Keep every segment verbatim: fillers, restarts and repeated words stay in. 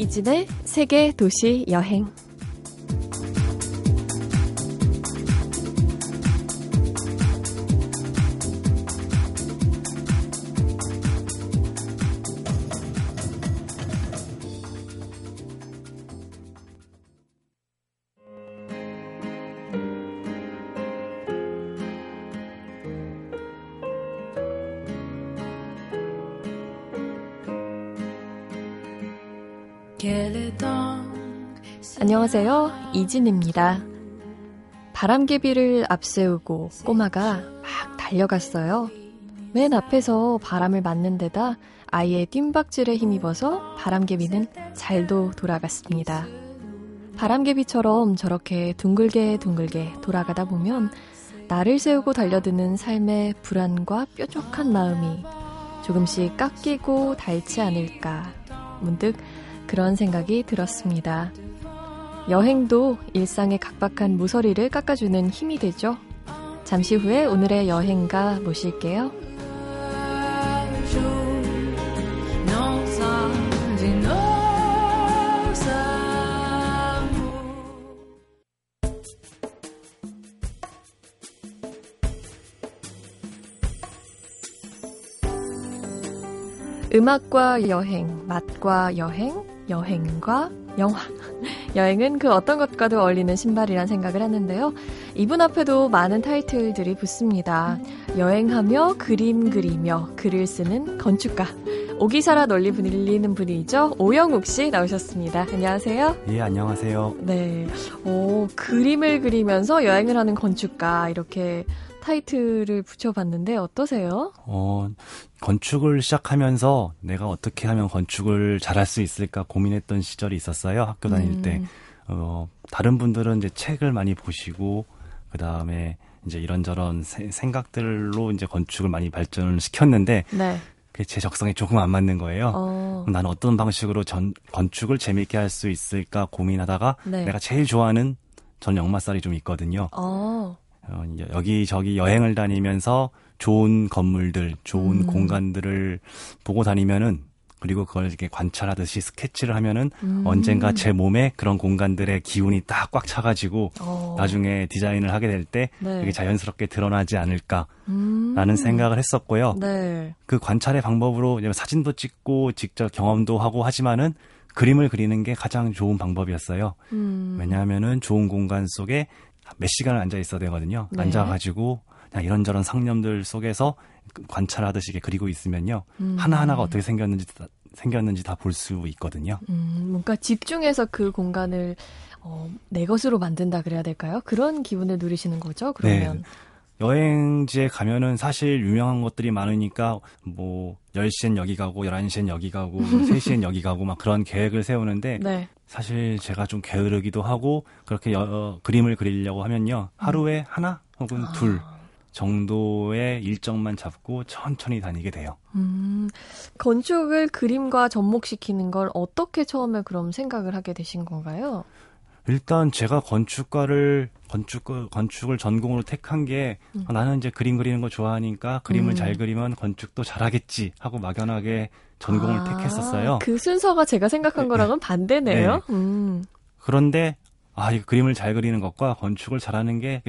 이진의 세계도시여행. 안녕하세요. 이진입니다. 바람개비를 앞세우고 꼬마가 막 달려갔어요. 맨 앞에서 바람을 맞는 데다 아이의 뜀박질에 힘입어서 바람개비는 잘도 돌아갔습니다. 바람개비처럼 저렇게 둥글게 둥글게 돌아가다 보면 나를 세우고 달려드는 삶의 불안과 뾰족한 마음이 조금씩 깎이고 닳지 않을까 문득 그런 생각이 들었습니다. 여행도 일상의 각박한 무서리를 깎아주는 힘이 되죠. 잠시 후에 오늘의 여행가 모실게요. 음악과 여행, 맛과 여행, 여행과 영화. 여행은 그 어떤 것과도 어울리는 신발이란 생각을 하는데요. 이분 앞에도 많은 타이틀들이 붙습니다. 여행하며, 그림 그리며, 글을 쓰는 건축가. 오기사라 널리 불리는 분이죠. 오영욱 씨 나오셨습니다. 안녕하세요. 예, 안녕하세요. 네. 오, 그림을 그리면서 여행을 하는 건축가. 이렇게 타이틀을 붙여봤는데 어떠세요? 어, 건축을 시작하면서 내가 어떻게 하면 건축을 잘할 수 있을까 고민했던 시절이 있었어요. 학교 다닐 음. 때. 어, 다른 분들은 이제 책을 많이 보시고 그다음에 이제 이런저런 세, 생각들로 이제 건축을 많이 발전을 시켰는데 네. 그게 제 적성에 조금 안 맞는 거예요. 어. 그럼 나는 어떤 방식으로 전, 건축을 재미있게 할 수 있을까 고민하다가 네. 내가 제일 좋아하는 전 역마살이 좀 있거든요. 어. 어, 여기저기 여행을 다니면서 좋은 건물들, 좋은 음. 공간들을 보고 다니면은, 그리고 그걸 이렇게 관찰하듯이 스케치를 하면은 음. 언젠가 제 몸에 그런 공간들의 기운이 딱 꽉 차가지고 오. 나중에 디자인을 하게 될 때 네. 그게 자연스럽게 드러나지 않을까라는 음. 생각을 했었고요. 네. 그 관찰의 방법으로 사진도 찍고 직접 경험도 하고 하지만은 그림을 그리는 게 가장 좋은 방법이었어요. 음. 왜냐하면은 좋은 공간 속에 몇 시간을 앉아 있어야 되거든요. 네. 앉아가지고 그냥 이런저런 상념들 속에서 관찰하듯이 그리고 있으면요. 음. 하나하나가 어떻게 생겼는지, 생겼는지 다 볼 수 있거든요. 음, 뭔가 집중해서 그 공간을 어, 내 것으로 만든다 그래야 될까요? 그런 기분을 누리시는 거죠, 그러면? 네. 여행지에 가면은 사실 유명한 것들이 많으니까 뭐 열 시엔 여기 가고 열한 시엔 여기 가고 세 시엔 여기 가고 막 그런 계획을 세우는데 네. 사실 제가 좀 게으르기도 하고 그렇게 여, 어, 그림을 그리려고 하면요. 하루에 음. 하나 혹은 아. 둘 정도의 일정만 잡고 천천히 다니게 돼요. 음, 건축을 그림과 접목시키는 걸 어떻게 처음에 그럼 생각을 하게 되신 건가요? 일단 제가 건축과를 건축 건축을 전공으로 택한 게 음. 아, 나는 이제 그림 그리는 거 좋아하니까 그림을 음. 잘 그리면 건축도 잘하겠지 하고 막연하게 전공을 아, 택했었어요. 그 순서가 제가 생각한 네, 거랑은 네. 반대네요. 네. 음. 그런데 아, 이 그림을 잘 그리는 것과 건축을 잘하는 게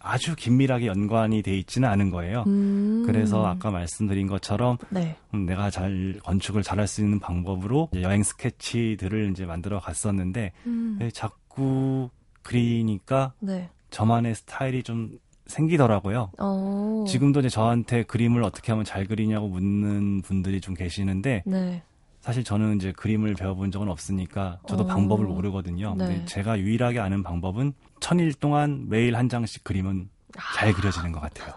아주 긴밀하게 연관이 돼 있지는 않은 거예요. 음. 그래서 아까 말씀드린 것처럼 네. 내가 잘 건축을 잘할 수 있는 방법으로 이제 여행 스케치들을 이제 만들어 갔었는데 음. 자꾸 자꾸 그리니까 네. 저만의 스타일이 좀 생기더라고요. 오. 지금도 이제 저한테 그림을 어떻게 하면 잘 그리냐고 묻는 분들이 좀 계시는데 네. 사실 저는 이제 그림을 배워본 적은 없으니까 저도 오. 방법을 모르거든요. 네. 근데 제가 유일하게 아는 방법은 천일 동안 매일 한 장씩 그림은 잘 그려지는 것 같아요.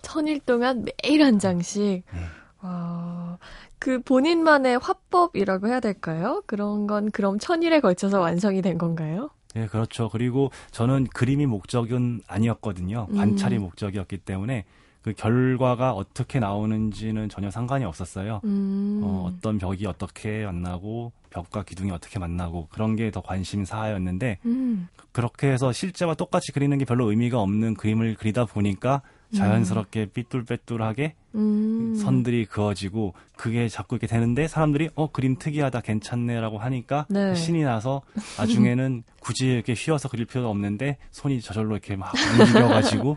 천일 동안 매일 한 장씩. 네. 와, 그 본인만의 화법이라고 해야 될까요? 그런 건 그럼 천일에 걸쳐서 완성이 된 건가요? 네, 그렇죠. 그리고 저는 그림이 목적은 아니었거든요. 관찰이 음. 목적이었기 때문에 그 결과가 어떻게 나오는지는 전혀 상관이 없었어요. 음. 어, 어떤 벽이 어떻게 만나고 벽과 기둥이 어떻게 만나고 그런 게 더 관심사였는데 음. 그렇게 해서 실제와 똑같이 그리는 게 별로 의미가 없는 그림을 그리다 보니까 자연스럽게 삐뚤빼뚤하게 음. 선들이 그어지고 그게 자꾸 이렇게 되는데 사람들이 어 그림 특이하다 괜찮네라고 하니까 네. 신이 나서 나중에는 굳이 이렇게 휘어서 그릴 필요도 없는데 손이 저절로 이렇게 막 움직여가지고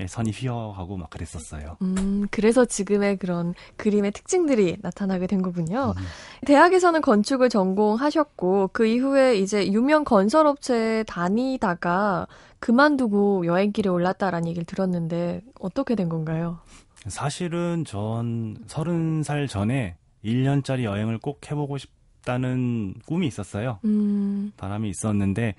예, 선이 휘어가고 막 그랬었어요. 음, 그래서 지금의 그런 그림의 특징들이 나타나게 된 거군요. 음. 대학에서는 건축을 전공하셨고 그 이후에 이제 유명 건설업체에 다니다가 그만두고 여행길에 올랐다라는 얘기를 들었는데 어떻게 된 건가요? 사실은 전 서른 살 전에 일 년짜리 여행을 꼭 해보고 싶다는 꿈이 있었어요. 음. 바람이 있었는데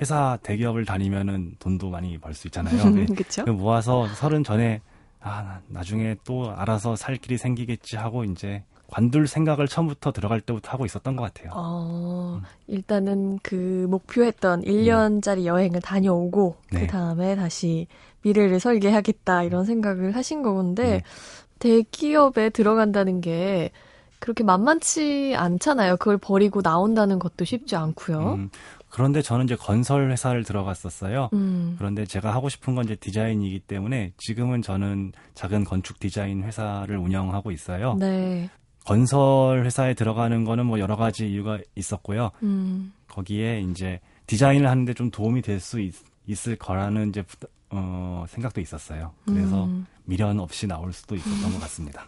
회사 대기업을 다니면은 돈도 많이 벌 수 있잖아요. 그렇죠. 모아서 서른 전에 아 나중에 또 알아서 살 길이 생기겠지 하고 이제 관둘 생각을 처음부터 들어갈 때부터 하고 있었던 것 같아요. 어, 음. 일단은 그 목표했던 일 년짜리 음. 여행을 다녀오고 네. 그 다음에 다시 미래를 설계하겠다 이런 생각을 하신 건데 네. 대기업에 들어간다는 게 그렇게 만만치 않잖아요. 그걸 버리고 나온다는 것도 쉽지 않고요. 음, 그런데 저는 이제 건설 회사를 들어갔었어요. 음. 그런데 제가 하고 싶은 건 이제 디자인이기 때문에 지금은 저는 작은 건축 디자인 회사를 운영하고 있어요. 네. 건설 회사에 들어가는 거는 뭐 여러 가지 이유가 있었고요. 음. 거기에 이제 디자인을 하는데 좀 도움이 될 수 있을 거라는 이제 어, 생각도 있었어요. 그래서 음. 미련 없이 나올 수도 있었던 것 같습니다.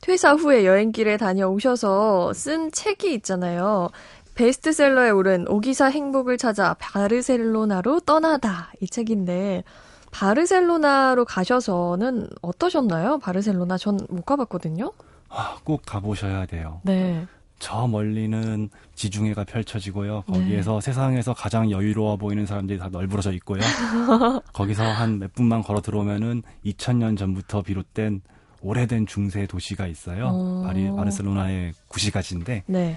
퇴사 후에 여행길에 다녀오셔서 쓴 책이 있잖아요. 베스트셀러에 오른 오기사 행복을 찾아 바르셀로나로 떠나다 이 책인데 바르셀로나로 가셔서는 어떠셨나요? 바르셀로나 전 못 가봤거든요. 아, 꼭 가보셔야 돼요. 네. 저 멀리는 지중해가 펼쳐지고요. 거기에서 네. 세상에서 가장 여유로워 보이는 사람들이 다 널브러져 있고요. 거기서 한 몇 분만 걸어 들어오면은 이천 년 전부터 비롯된 오래된 중세 도시가 있어요. 오. 바리, 바르셀로나의 구시가지인데 네.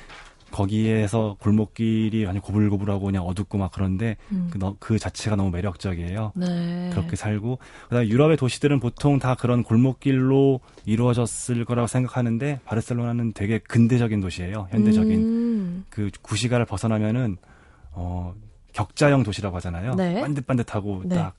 거기에서 골목길이 아니 고불고불하고 그냥 어둡고 막 그런데 음. 그, 너, 그 자체가 너무 매력적이에요. 네. 그렇게 살고 그다음에 유럽의 도시들은 보통 다 그런 골목길로 이루어졌을 거라고 생각하는데 바르셀로나는 되게 근대적인 도시예요. 현대적인 음. 그 구시가를 벗어나면은 어, 격자형 도시라고 하잖아요. 네. 반듯반듯하고 네. 딱.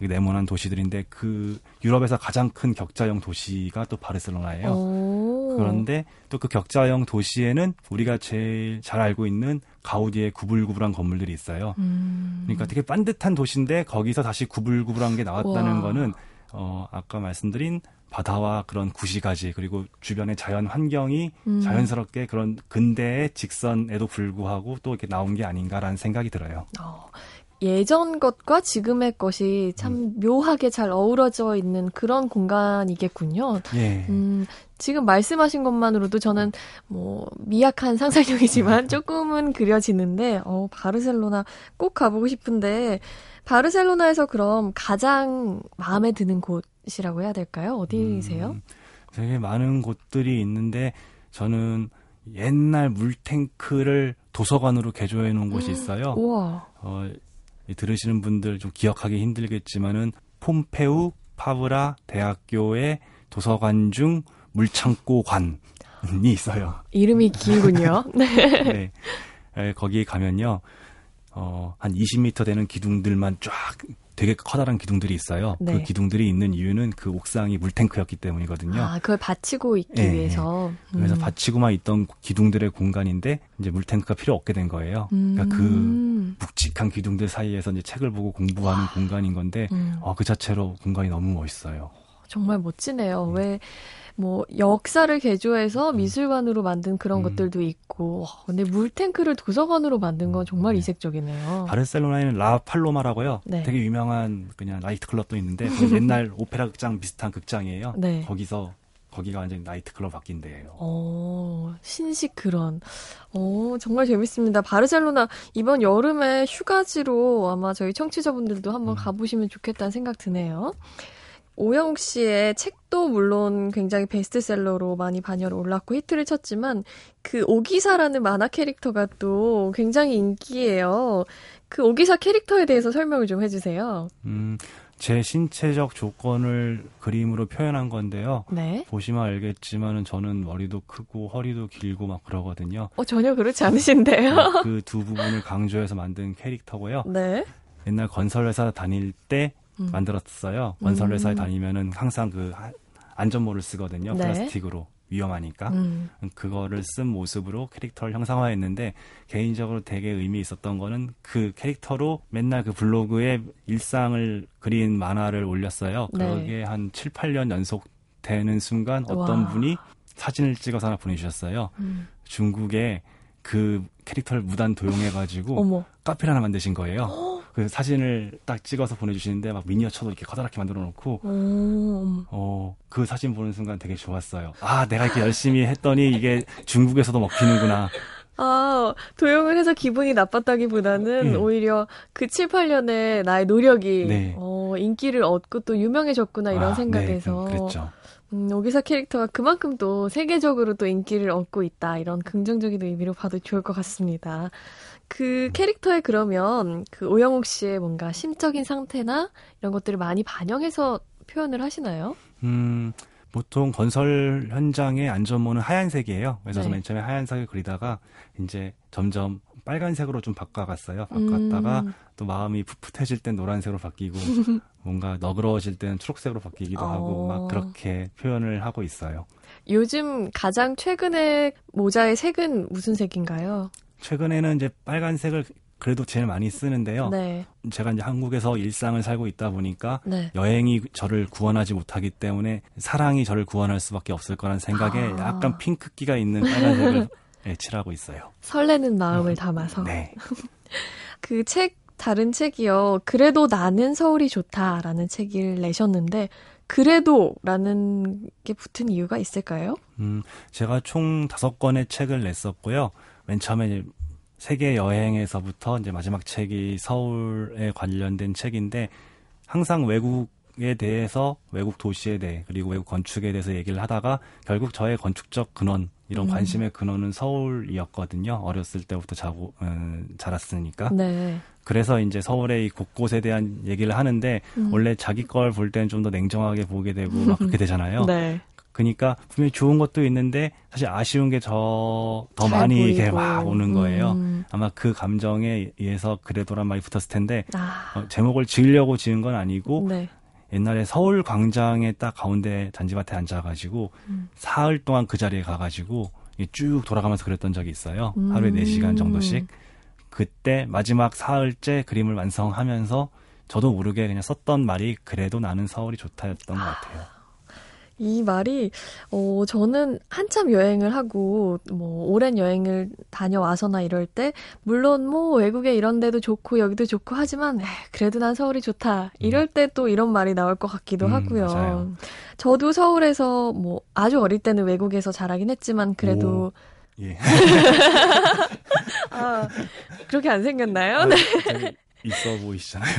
네모난 도시들인데 그 유럽에서 가장 큰 격자형 도시가 또 바르셀로나예요. 오. 그런데 또 그 격자형 도시에는 우리가 제일 잘 알고 있는 가우디의 구불구불한 건물들이 있어요. 음. 그러니까 되게 반듯한 도시인데 거기서 다시 구불구불한 게 나왔다는 와. 거는 어, 아까 말씀드린 바다와 그런 구시가지 그리고 주변의 자연 환경이 음. 자연스럽게 그런 근대의 직선에도 불구하고 또 이렇게 나온 게 아닌가라는 생각이 들어요. 어. 예전 것과 지금의 것이 참 묘하게 잘 어우러져 있는 그런 공간이겠군요. 예. 음, 지금 말씀하신 것만으로도 저는 뭐 미약한 상상력이지만 조금은 그려지는데 어, 바르셀로나 꼭 가보고 싶은데 바르셀로나에서 그럼 가장 마음에 드는 곳이라고 해야 될까요? 어디세요? 음, 되게 많은 곳들이 있는데 저는 옛날 물탱크를 도서관으로 개조해 놓은 곳이 있어요. 우와. 어, 들으시는 분들 좀 기억하기 힘들겠지만은 폼페우 파브라 대학교의 도서관 중 물창고관이 있어요. 이름이 길군요. 네. 네. 거기 가면요. 어, 한 이십 미터 되는 기둥들만 쫙 되게 커다란 기둥들이 있어요. 네. 그 기둥들이 있는 이유는 그 옥상이 물탱크였기 때문이거든요. 아, 그걸 받치고 있기 네. 위해서. 음. 그래서 받치고만 있던 기둥들의 공간인데 이제 물탱크가 필요 없게 된 거예요. 음. 그러니까 그 묵직한 기둥들 사이에서 이제 책을 보고 공부하는 와. 공간인 건데 음. 어, 그 자체로 공간이 너무 멋있어요. 정말 멋지네요. 음. 왜 뭐 역사를 개조해서 미술관으로 만든 그런 음. 것들도 있고 근데 물탱크를 도서관으로 만든 건 정말 네. 이색적이네요. 바르셀로나에는 라 팔로마라고요. 네. 되게 유명한 그냥 나이트클럽도 있는데 옛날 오페라 극장 비슷한 극장이에요. 네. 거기서 거기가 완전 나이트클럽 바뀐 데예요. 어, 신식 그런. 어, 정말 재밌습니다. 바르셀로나 이번 여름에 휴가지로 아마 저희 청취자분들도 한번 음. 가보시면 좋겠다는 생각 드네요. 오영욱 씨의 책도 물론 굉장히 베스트셀러로 많이 반열 올랐고 히트를 쳤지만 그 오기사라는 만화 캐릭터가 또 굉장히 인기예요. 그 오기사 캐릭터에 대해서 설명을 좀 해주세요. 음, 제 신체적 조건을 그림으로 표현한 건데요. 네. 보시면 알겠지만 저는 머리도 크고 허리도 길고 막 그러거든요. 어, 전혀 그렇지 않으신데요. 그 두 부분을 강조해서 만든 캐릭터고요. 네. 옛날 건설회사 다닐 때 음. 만들었어요. 건설회사에 음. 다니면은 항상 그 안전모를 쓰거든요. 네. 플라스틱으로. 위험하니까. 음. 그거를 쓴 모습으로 캐릭터를 형상화했는데 개인적으로 되게 의미 있었던 거는 그 캐릭터로 맨날 그 블로그에 일상을 그린 만화를 올렸어요. 네. 그게 한 칠, 팔 년 연속 되는 순간 어떤 와. 분이 사진을 찍어서 하나 보내주셨어요. 음. 중국에 그 캐릭터를 무단 도용해가지고 카페를 하나 만드신 거예요. 어? 그 사진을 딱 찍어서 보내주시는데 막 미니어처도 이렇게 커다랗게 만들어놓고 어, 그 사진 보는 순간 되게 좋았어요. 아, 내가 이렇게 열심히 했더니 이게 중국에서도 먹히는구나. 아, 도용을 해서 기분이 나빴다기보다는 음. 오히려 그 칠, 팔 년의 나의 노력이 네. 어, 인기를 얻고 또 유명해졌구나 이런 아, 생각에서. 네, 그랬죠. 음, 오기사 캐릭터가 그만큼 또 세계적으로 또 인기를 얻고 있다. 이런 긍정적인 의미로 봐도 좋을 것 같습니다. 그 캐릭터에 그러면 그 오영욱 씨의 뭔가 심적인 상태나 이런 것들을 많이 반영해서 표현을 하시나요? 음, 보통 건설 현장의 안전모는 하얀색이에요. 그래서 네. 맨 처음에 하얀색을 그리다가 이제 점점 빨간색으로 좀 바꿔갔어요. 바꿨다가 음. 또 마음이 풋풋해질 땐 노란색으로 바뀌고 뭔가 너그러워질 땐 초록색으로 바뀌기도 어. 하고 막 그렇게 표현을 하고 있어요. 요즘 가장 최근에 모자의 색은 무슨 색인가요? 최근에는 이제 빨간색을 그래도 제일 많이 쓰는데요. 네. 제가 이제 한국에서 일상을 살고 있다 보니까 네. 여행이 저를 구원하지 못하기 때문에 사랑이 저를 구원할 수밖에 없을 거란 생각에 아. 약간 핑크기가 있는 빨간색을 네, 칠하고 있어요. 설레는 마음을 음. 담아서. 네. 그 책, 다른 책이요. 그래도 나는 서울이 좋다라는 책을 내셨는데 그래도 라는 게 붙은 이유가 있을까요? 음, 제가 총 다섯 권의 책을 냈었고요. 맨 처음에 이제 세계 여행에서부터 이제 마지막 책이 서울에 관련된 책인데 항상 외국 에 대해서 외국 도시에 대해 그리고 외국 건축에 대해서 얘기를 하다가 결국 저의 건축적 근원 이런 음. 관심의 근원은 서울이었거든요. 어렸을 때부터 자고 음, 자랐으니까. 네. 그래서 이제 서울의 이 곳곳에 대한 얘기를 하는데 음. 원래 자기 걸 볼 때는 좀 더 냉정하게 보게 되고 막 그렇게 되잖아요. 네. 그러니까 분명히 좋은 것도 있는데 사실 아쉬운 게 저 더 많이 보이고. 이렇게 막 오는 거예요. 음. 아마 그 감정에 의해서 그래도란 말이 붙었을 텐데 아. 어, 제목을 지으려고 지은 건 아니고. 네. 옛날에 서울 광장에 딱 가운데 잔디밭에 앉아가지고 음. 사흘 동안 그 자리에 가가지고 쭉 돌아가면서 그렸던 적이 있어요. 음. 하루에 네 시간 정도씩. 그때 마지막 사흘째 그림을 완성하면서 저도 모르게 그냥 썼던 말이 그래도 나는 서울이 좋다였던 것 같아요. 이 말이 어, 저는 한참 여행을 하고 뭐 오랜 여행을 다녀와서나 이럴 때 물론 뭐 외국에 이런 데도 좋고 여기도 좋고 하지만 에이, 그래도 난 서울이 좋다. 이럴 때 또 이런 말이 나올 것 같기도 음, 하고요. 맞아요. 저도 서울에서 뭐 아주 어릴 때는 외국에서 자라긴 했지만 그래도 오, 예. 아, 그렇게 안 생겼나요? 아, 네. 있어 보이시잖아요.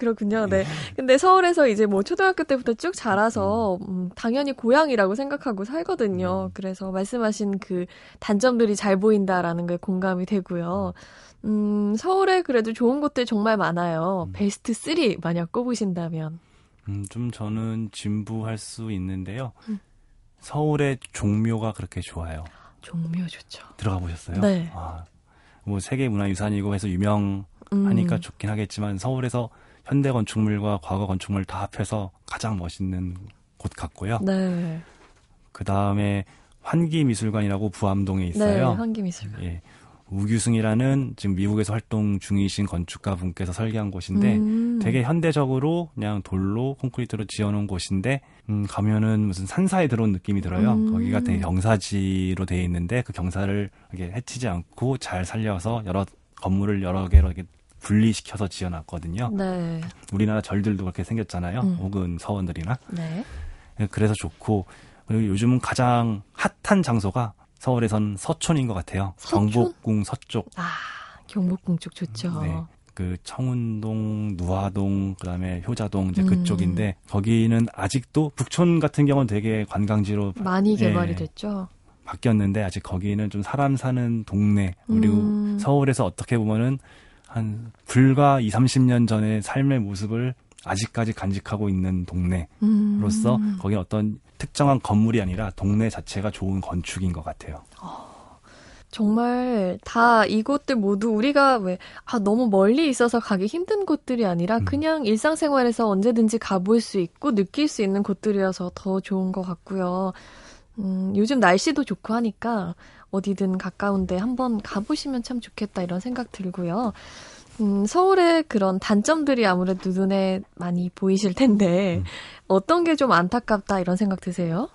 그렇군요. 네. 근데 서울에서 이제 뭐 초등학교 때부터 쭉 자라서 음, 당연히 고향이라고 생각하고 살거든요. 그래서 말씀하신 그 단점들이 잘 보인다라는 거에 공감이 되고요. 음, 서울에 그래도 좋은 곳들 정말 많아요. 음. 베스트 삼 만약 꼽으신다면. 음, 좀 저는 진부할 수 있는데요. 음. 서울의 종묘가 그렇게 좋아요. 종묘 좋죠. 들어가 보셨어요? 네. 아, 뭐 세계문화유산이고 해서 유명하니까 음. 좋긴 하겠지만 서울에서 현대 건축물과 과거 건축물 다 합해서 가장 멋있는 곳 같고요. 네. 그 다음에 환기미술관이라고 부암동에 있어요. 네, 환기미술관. 예. 우규승이라는 지금 미국에서 활동 중이신 건축가 분께서 설계한 곳인데 음. 되게 현대적으로 그냥 돌로 콘크리트로 지어놓은 곳인데 음, 가면은 무슨 산사에 들어온 느낌이 들어요. 음. 거기가 되게 경사지로 되어 있는데 그 경사를 이렇게 해치지 않고 잘 살려서 여러 건물을 여러 개로 이렇게 분리시켜서 지어놨거든요. 네. 우리나라 절들도 그렇게 생겼잖아요. 음. 혹은 서원들이나. 네. 그래서 좋고 그리고 요즘은 가장 핫한 장소가 서울에선 서촌인 것 같아요. 서촌? 경복궁 서쪽. 아, 경복궁 쪽 좋죠. 네. 그 청운동, 누화동, 그다음에 효자동 이제 음. 그쪽인데 거기는 아직도 북촌 같은 경우는 되게 관광지로 많이 개발이 예. 됐죠. 바뀌었는데 아직 거기는 좀 사람 사는 동네 그리고 음. 서울에서 어떻게 보면은 한 불과 이삼십 년 전의 삶의 모습을 아직까지 간직하고 있는 동네로서 음. 거긴 어떤 특정한 건물이 아니라 동네 자체가 좋은 건축인 것 같아요. 어, 정말 다 이곳들 모두 우리가 왜, 아, 너무 멀리 있어서 가기 힘든 곳들이 아니라 음. 그냥 일상생활에서 언제든지 가볼 수 있고 느낄 수 있는 곳들이어서 더 좋은 것 같고요. 음, 요즘 날씨도 좋고 하니까 어디든 가까운데 한번 가보시면 참 좋겠다 이런 생각 들고요. 음, 서울의 그런 단점들이 아무래도 눈에 많이 보이실 텐데 음. 어떤 게 좀 안타깝다 이런 생각 드세요?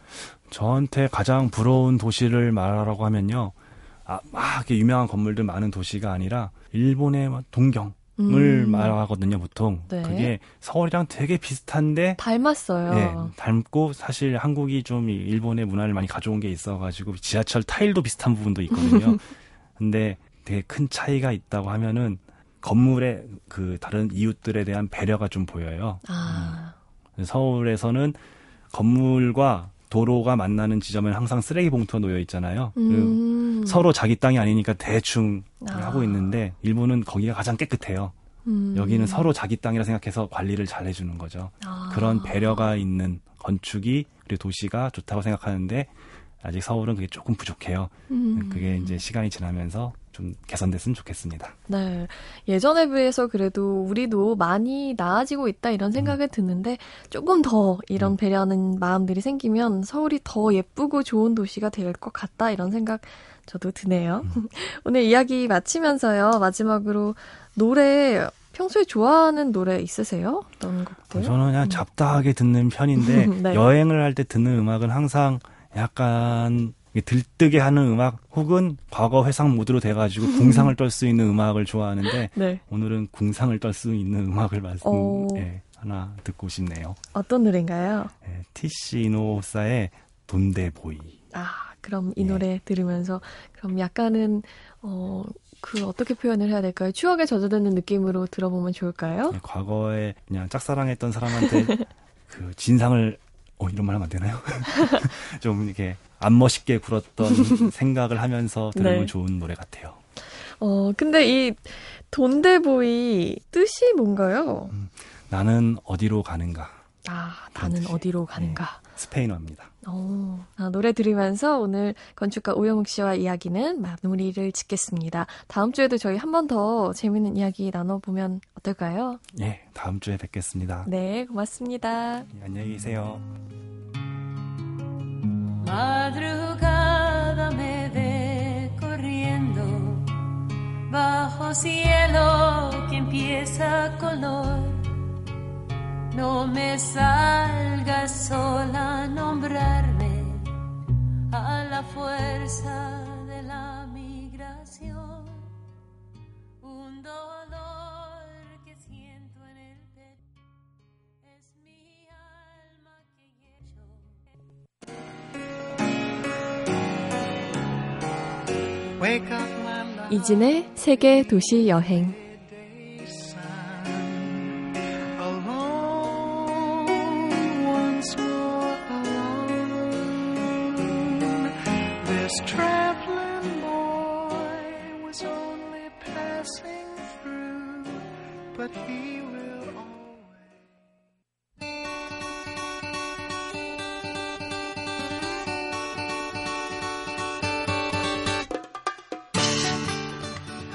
저한테 가장 부러운 도시를 말하라고 하면요. 아, 막 이렇게 유명한 건물들 많은 도시가 아니라 일본의 동경을 음. 말하거든요, 보통. 네. 그게 서울이랑 되게 비슷한데 닮았어요. 네, 닮고 사실 한국이 좀 일본의 문화를 많이 가져온 게 있어가지고 지하철 타일도 비슷한 부분도 있거든요. 근데 되게 큰 차이가 있다고 하면은 건물의 그 다른 이웃들에 대한 배려가 좀 보여요. 아. 음. 서울에서는 건물과 도로가 만나는 지점은 항상 쓰레기 봉투가 놓여 있잖아요. 음. 서로 자기 땅이 아니니까 대충 아. 하고 있는데 일본은 거기가 가장 깨끗해요. 음. 여기는 서로 자기 땅이라 생각해서 관리를 잘 해주는 거죠. 아. 그런 배려가 있는 건축이 그리고 도시가 좋다고 생각하는데 아직 서울은 그게 조금 부족해요. 음. 그게 이제 시간이 지나면서 좀 개선됐으면 좋겠습니다. 네, 예전에 비해서 그래도 우리도 많이 나아지고 있다 이런 생각이 음. 드는데 조금 더 이런 음. 배려하는 마음들이 생기면 서울이 더 예쁘고 좋은 도시가 될 것 같다 이런 생각 저도 드네요. 음. 오늘 이야기 마치면서요. 마지막으로 노래 평소에 좋아하는 노래 있으세요? 어떤 곡들? 저는 그냥 잡다하게 듣는 편인데 네. 여행을 할 때 듣는 음악은 항상 약간 들뜨게 하는 음악 혹은 과거 회상 모드로 돼가지고 궁상을 떨 수 있는 음악을 좋아하는데 네. 오늘은 궁상을 떨 수 있는 음악을 말씀 어... 예, 하나 듣고 싶네요. 어떤 노래인가요? 예, 티시 이노사의 돈데보이. 아, 그럼 이 노래 예. 들으면서 그럼 약간은 어, 그 어떻게 표현을 해야 될까요? 추억에 젖어드는 느낌으로 들어보면 좋을까요? 예, 과거에 그냥 짝사랑했던 사람한테 그 진상을 어, 이런 말 하면 안 되나요? 좀 이렇게 안 멋있게 굴었던 생각을 하면서 들으면 네. 좋은 노래 같아요. 어, 근데 이 돈데보이 뜻이 뭔가요? 음, 나는 어디로 가는가. 아, 나는 뜻이. 어디로 가는가. 네, 스페인어입니다. 오, 아, 노래 들으면서 오늘 건축가 오영욱 씨와 이야기는 마무리를 짓겠습니다. 다음 주에도 저희 한 번 더 재미있는 이야기 나눠보면 어떨까요? 네, 다음 주에 뵙겠습니다. 네, 고맙습니다. 네, 안녕히 계세요. Madrugada me ve corriendo bajo cielo que empieza a color. No me salgas sola a nombrarme a la fuerza de la migración. Un dolor que siento en el pecho es mi alma que llevo. 이진의 세계도시 여행.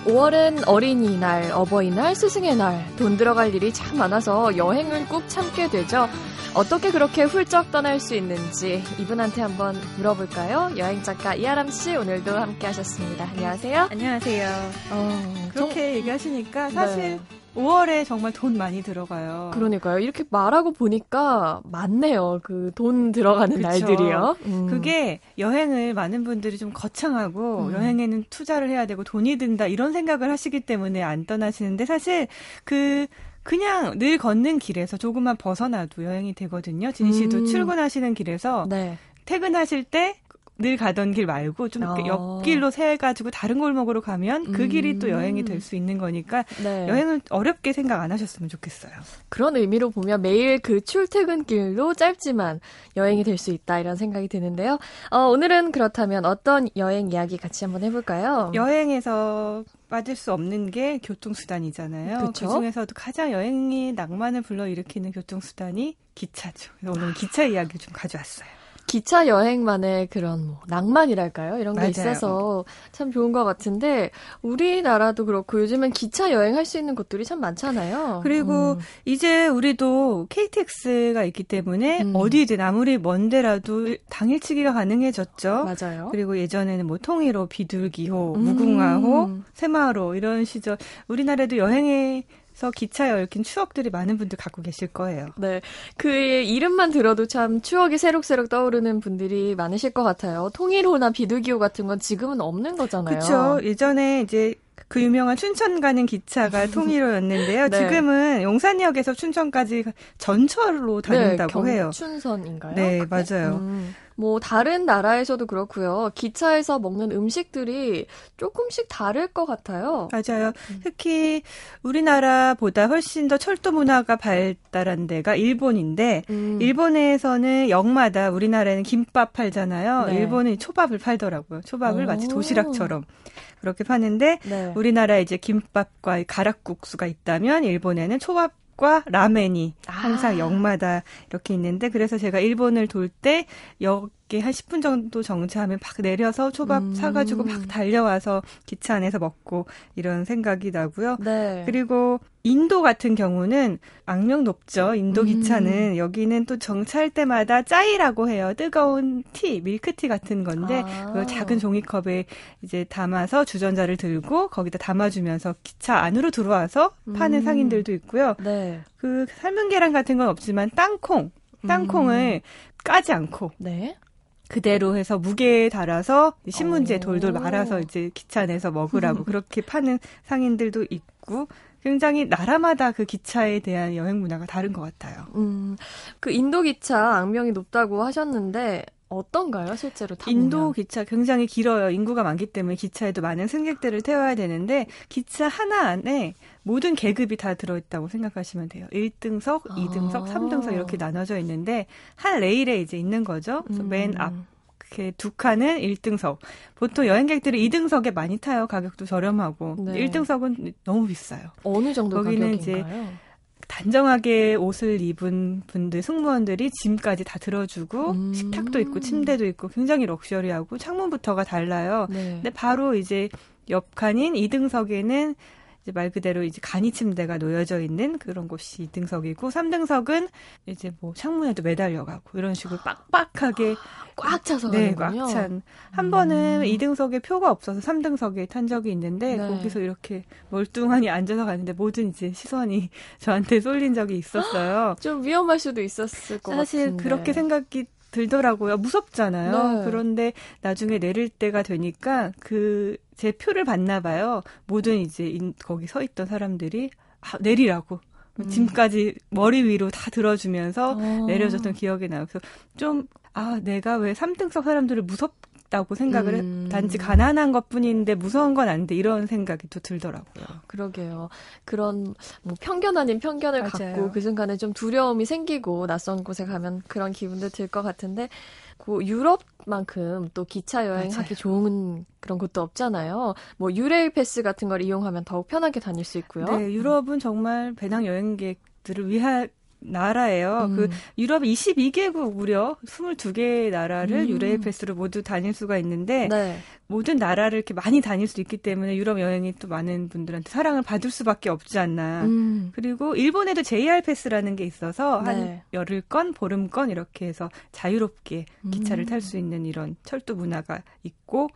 오월은 어린이날, 어버이날, 스승의 날, 돈 들어갈 일이 참 많아서 여행을 꾹 참게 되죠. 어떻게 그렇게 훌쩍 떠날 수 있는지 이분한테 한번 물어볼까요? 여행작가 이하람 씨 오늘도 함께 하셨습니다. 안녕하세요. 안녕하세요. 어, 그렇게 정... 얘기하시니까 사실 네. 오월에 정말 돈 많이 들어가요. 그러니까요. 이렇게 말하고 보니까 많네요. 그 돈 들어가는 그쵸. 날들이요. 음. 그게 여행을 많은 분들이 좀 거창하고 음. 여행에는 투자를 해야 되고 돈이 든다 이런 생각을 하시기 때문에 안 떠나시는데 사실 그 그냥 늘 걷는 길에서 조금만 벗어나도 여행이 되거든요. 진희 씨도 음. 출근하시는 길에서 네. 퇴근하실 때 늘 가던 길 말고 좀 어. 옆길로 새가지고 다른 골목으로 가면 그 길이 음. 또 여행이 될 수 있는 거니까 네. 여행을 어렵게 생각 안 하셨으면 좋겠어요. 그런 의미로 보면 매일 그 출퇴근길로 짧지만 여행이 될 수 있다 이런 생각이 드는데요. 어, 오늘은 그렇다면 어떤 여행 이야기 같이 한번 해볼까요? 여행에서 빠질 수 없는 게 교통수단이잖아요. 그쵸? 그중에서도 가장 여행이 낭만을 불러일으키는 교통수단이 기차죠. 오늘 기차 이야기를 좀 가져왔어요. 기차 여행만의 그런 뭐 낭만이랄까요? 이런 게 맞아요. 있어서 참 좋은 것 같은데 우리나라도 그렇고 요즘엔 기차 여행할 수 있는 곳들이 참 많잖아요. 그리고 음. 이제 우리도 케이티엑스가 있기 때문에 음. 어디든 아무리 먼데라도 당일치기가 가능해졌죠. 맞아요. 그리고 예전에는 뭐 통일호, 비둘기호, 음. 무궁화호, 새마을호 이런 시절 우리나라도 여행에 그래서 기차에 얽힌 추억들이 많은 분들 갖고 계실 거예요. 네, 그 이름만 들어도 참 추억이 새록새록 떠오르는 분들이 많으실 것 같아요. 통일호나 비둘기호 같은 건 지금은 없는 거잖아요. 그렇죠. 예전에 이제 그 유명한 춘천 가는 기차가 통일호였는데요. 네. 지금은 용산역에서 춘천까지 전철로 다닌다고 네, 해요. 경춘선인가요? 네, 그게? 맞아요. 음. 뭐 다른 나라에서도 그렇고요. 기차에서 먹는 음식들이 조금씩 다를 것 같아요. 맞아요. 특히 우리나라보다 훨씬 더 철도 문화가 발달한 데가 일본인데 음. 일본에서는 역마다 우리나라에는 김밥 팔잖아요. 네. 일본은 초밥을 팔더라고요. 초밥을 오. 마치 도시락처럼 그렇게 파는데 네. 우리나라에 이제 김밥과 가락국수가 있다면 일본에는 초밥 과 라멘이 항상 아. 역마다 이렇게 있는데 그래서 제가 일본을 돌 때 역에 한 십 분 정도 정차하면 막 내려서 초밥 음. 사가지고 막 달려와서 기차 안에서 먹고 이런 생각이 나고요. 네. 그리고 인도 같은 경우는 악명 높죠. 인도 기차는 음. 여기는 또 정차할 때마다 짜이라고 해요. 뜨거운 티, 밀크티 같은 건데 아. 그걸 작은 종이컵에 이제 담아서 주전자를 들고 거기다 담아주면서 기차 안으로 들어와서 파는 음. 상인들도 있고요. 네. 그 삶은 계란 같은 건 없지만 땅콩, 땅콩을 음. 까지 않고. 네. 그대로 해서 무게에 달아서 신문지에 돌돌 말아서 이제 기차 안에서 먹으라고 그렇게 파는 상인들도 있고 굉장히 나라마다 그 기차에 대한 여행 문화가 다른 것 같아요. 음, 그 인도 기차 악명이 높다고 하셨는데 어떤가요? 실제로 타보면. 인도 기차 굉장히 길어요. 인구가 많기 때문에 기차에도 많은 승객들을 태워야 되는데 기차 하나 안에 모든 계급이 다 들어있다고 생각하시면 돼요. 일 등석, 이 등석, 아. 삼 등석 이렇게 나눠져 있는데 한 레일에 이제 있는 거죠. 그래서 음. 맨 앞 이렇게 두 칸은 일 등석. 보통 여행객들이 이 등석에 많이 타요. 가격도 저렴하고. 네. 일 등석은 너무 비싸요. 어느 정도 거기는 가격인가요? 이제 단정하게 옷을 입은 분들, 승무원들이 짐까지 다 들어주고 음. 식탁도 있고 침대도 있고 굉장히 럭셔리하고 창문부터가 달라요. 네. 근데 바로 이제 옆 칸인 이 등석에는 이제 말 그대로 이제 간이 침대가 놓여져 있는 그런 곳이 이 등석이고 삼 등석은 이제 뭐 창문에도 매달려 가고 이런 식으로 빡빡하게 꽉 차서 네, 가는군요. 꽉 찬. 한 음. 번은 이 등석에 표가 없어서 삼 등석에 탄 적이 있는데 네. 거기서 이렇게 멀뚱하니 앉아서 가는데 모든 이제 시선이 저한테 쏠린 적이 있었어요. 좀 위험할 수도 있었을 것 같은데. 사실 그렇게 생각이 들더라고요. 무섭잖아요. 네. 그런데 나중에 내릴 때가 되니까 그 제 표를 봤나 봐요. 모든 이제 인, 거기 서 있던 사람들이 아, 내리라고. 음. 짐까지 머리 위로 다 들어주면서 오. 내려줬던 기억이 나요. 그래서 좀 아, 내가 왜 삼 등석 사람들을 무섭다고 생각을 음. 했, 단지 가난한 것뿐인데 무서운 건 아닌데 이런 생각이 또 들더라고요. 그러게요. 그런 뭐 편견 아닌 편견을 맞아요. 갖고 그 순간에 좀 두려움이 생기고 낯선 곳에 가면 그런 기분도 들 것 같은데 그 유럽만큼 또 기차 여행하기 맞아요. 좋은 그런 곳도 없잖아요. 뭐 유레일 패스 같은 걸 이용하면 더욱 편하게 다닐 수 있고요. 네, 유럽은 음. 정말 배낭 여행객들을 위한 나라예요. 음. 그 유럽 이십이 개국 무려 이십이 개의 나라를 음. 유레일 패스로 모두 다닐 수가 있는데 네. 모든 나라를 이렇게 많이 다닐 수 있기 때문에 유럽 여행이 또 많은 분들한테 사랑을 받을 수밖에 없지 않나. 음. 그리고 일본에도 제이알 패스라는 게 있어서 네. 한 열흘권, 보름권 이렇게 해서 자유롭게 기차를 음. 탈 수 있는 이런 철도 문화가 있고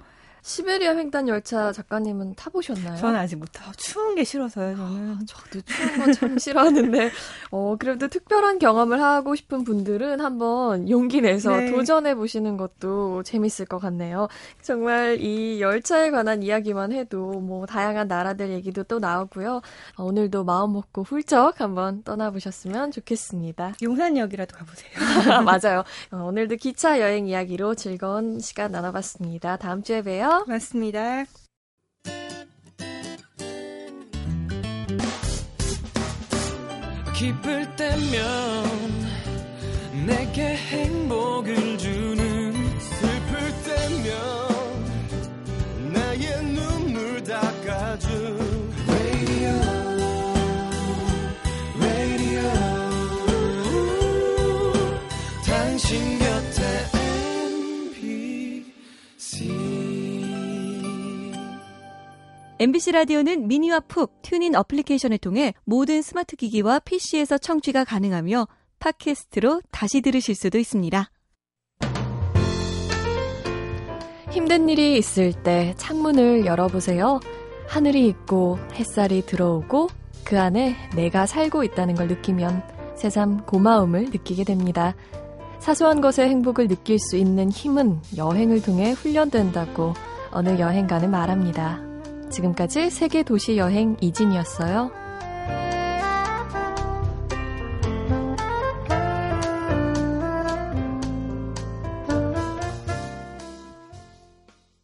시베리아 횡단 열차 작가님은 타보셨나요? 저는 아직 못 타요. 추운 게 싫어서요. 저는 아, 저도 추운 건 참 싫어하는데 어, 그래도 특별한 경험을 하고 싶은 분들은 한번 용기 내서 네. 도전해보시는 것도 재밌을 것 같네요. 정말 이 열차에 관한 이야기만 해도 뭐 다양한 나라들 얘기도 또 나오고요. 오늘도 마음 먹고 훌쩍 한번 떠나보셨으면 좋겠습니다. 용산역이라도 가보세요. 맞아요. 오늘도 기차 여행 이야기로 즐거운 시간 나눠봤습니다. 다음 주에 봬요. 맞습니다. 기쁠 때면 내게 행복을 주는 슬플 때면 나의 눈물 닦아줘 Radio Radio 당신 곁에 엠비씨 라디오는 미니와 푹 튜닝 어플리케이션을 통해 모든 스마트 기기와 피씨에서 청취가 가능하며 팟캐스트로 다시 들으실 수도 있습니다. 힘든 일이 있을 때 창문을 열어보세요. 하늘이 있고 햇살이 들어오고 그 안에 내가 살고 있다는 걸 느끼면 새삼 고마움을 느끼게 됩니다. 사소한 것에 행복을 느낄 수 있는 힘은 여행을 통해 훈련된다고 어느 여행가는 말합니다. 지금까지 세계도시여행 이진이었어요.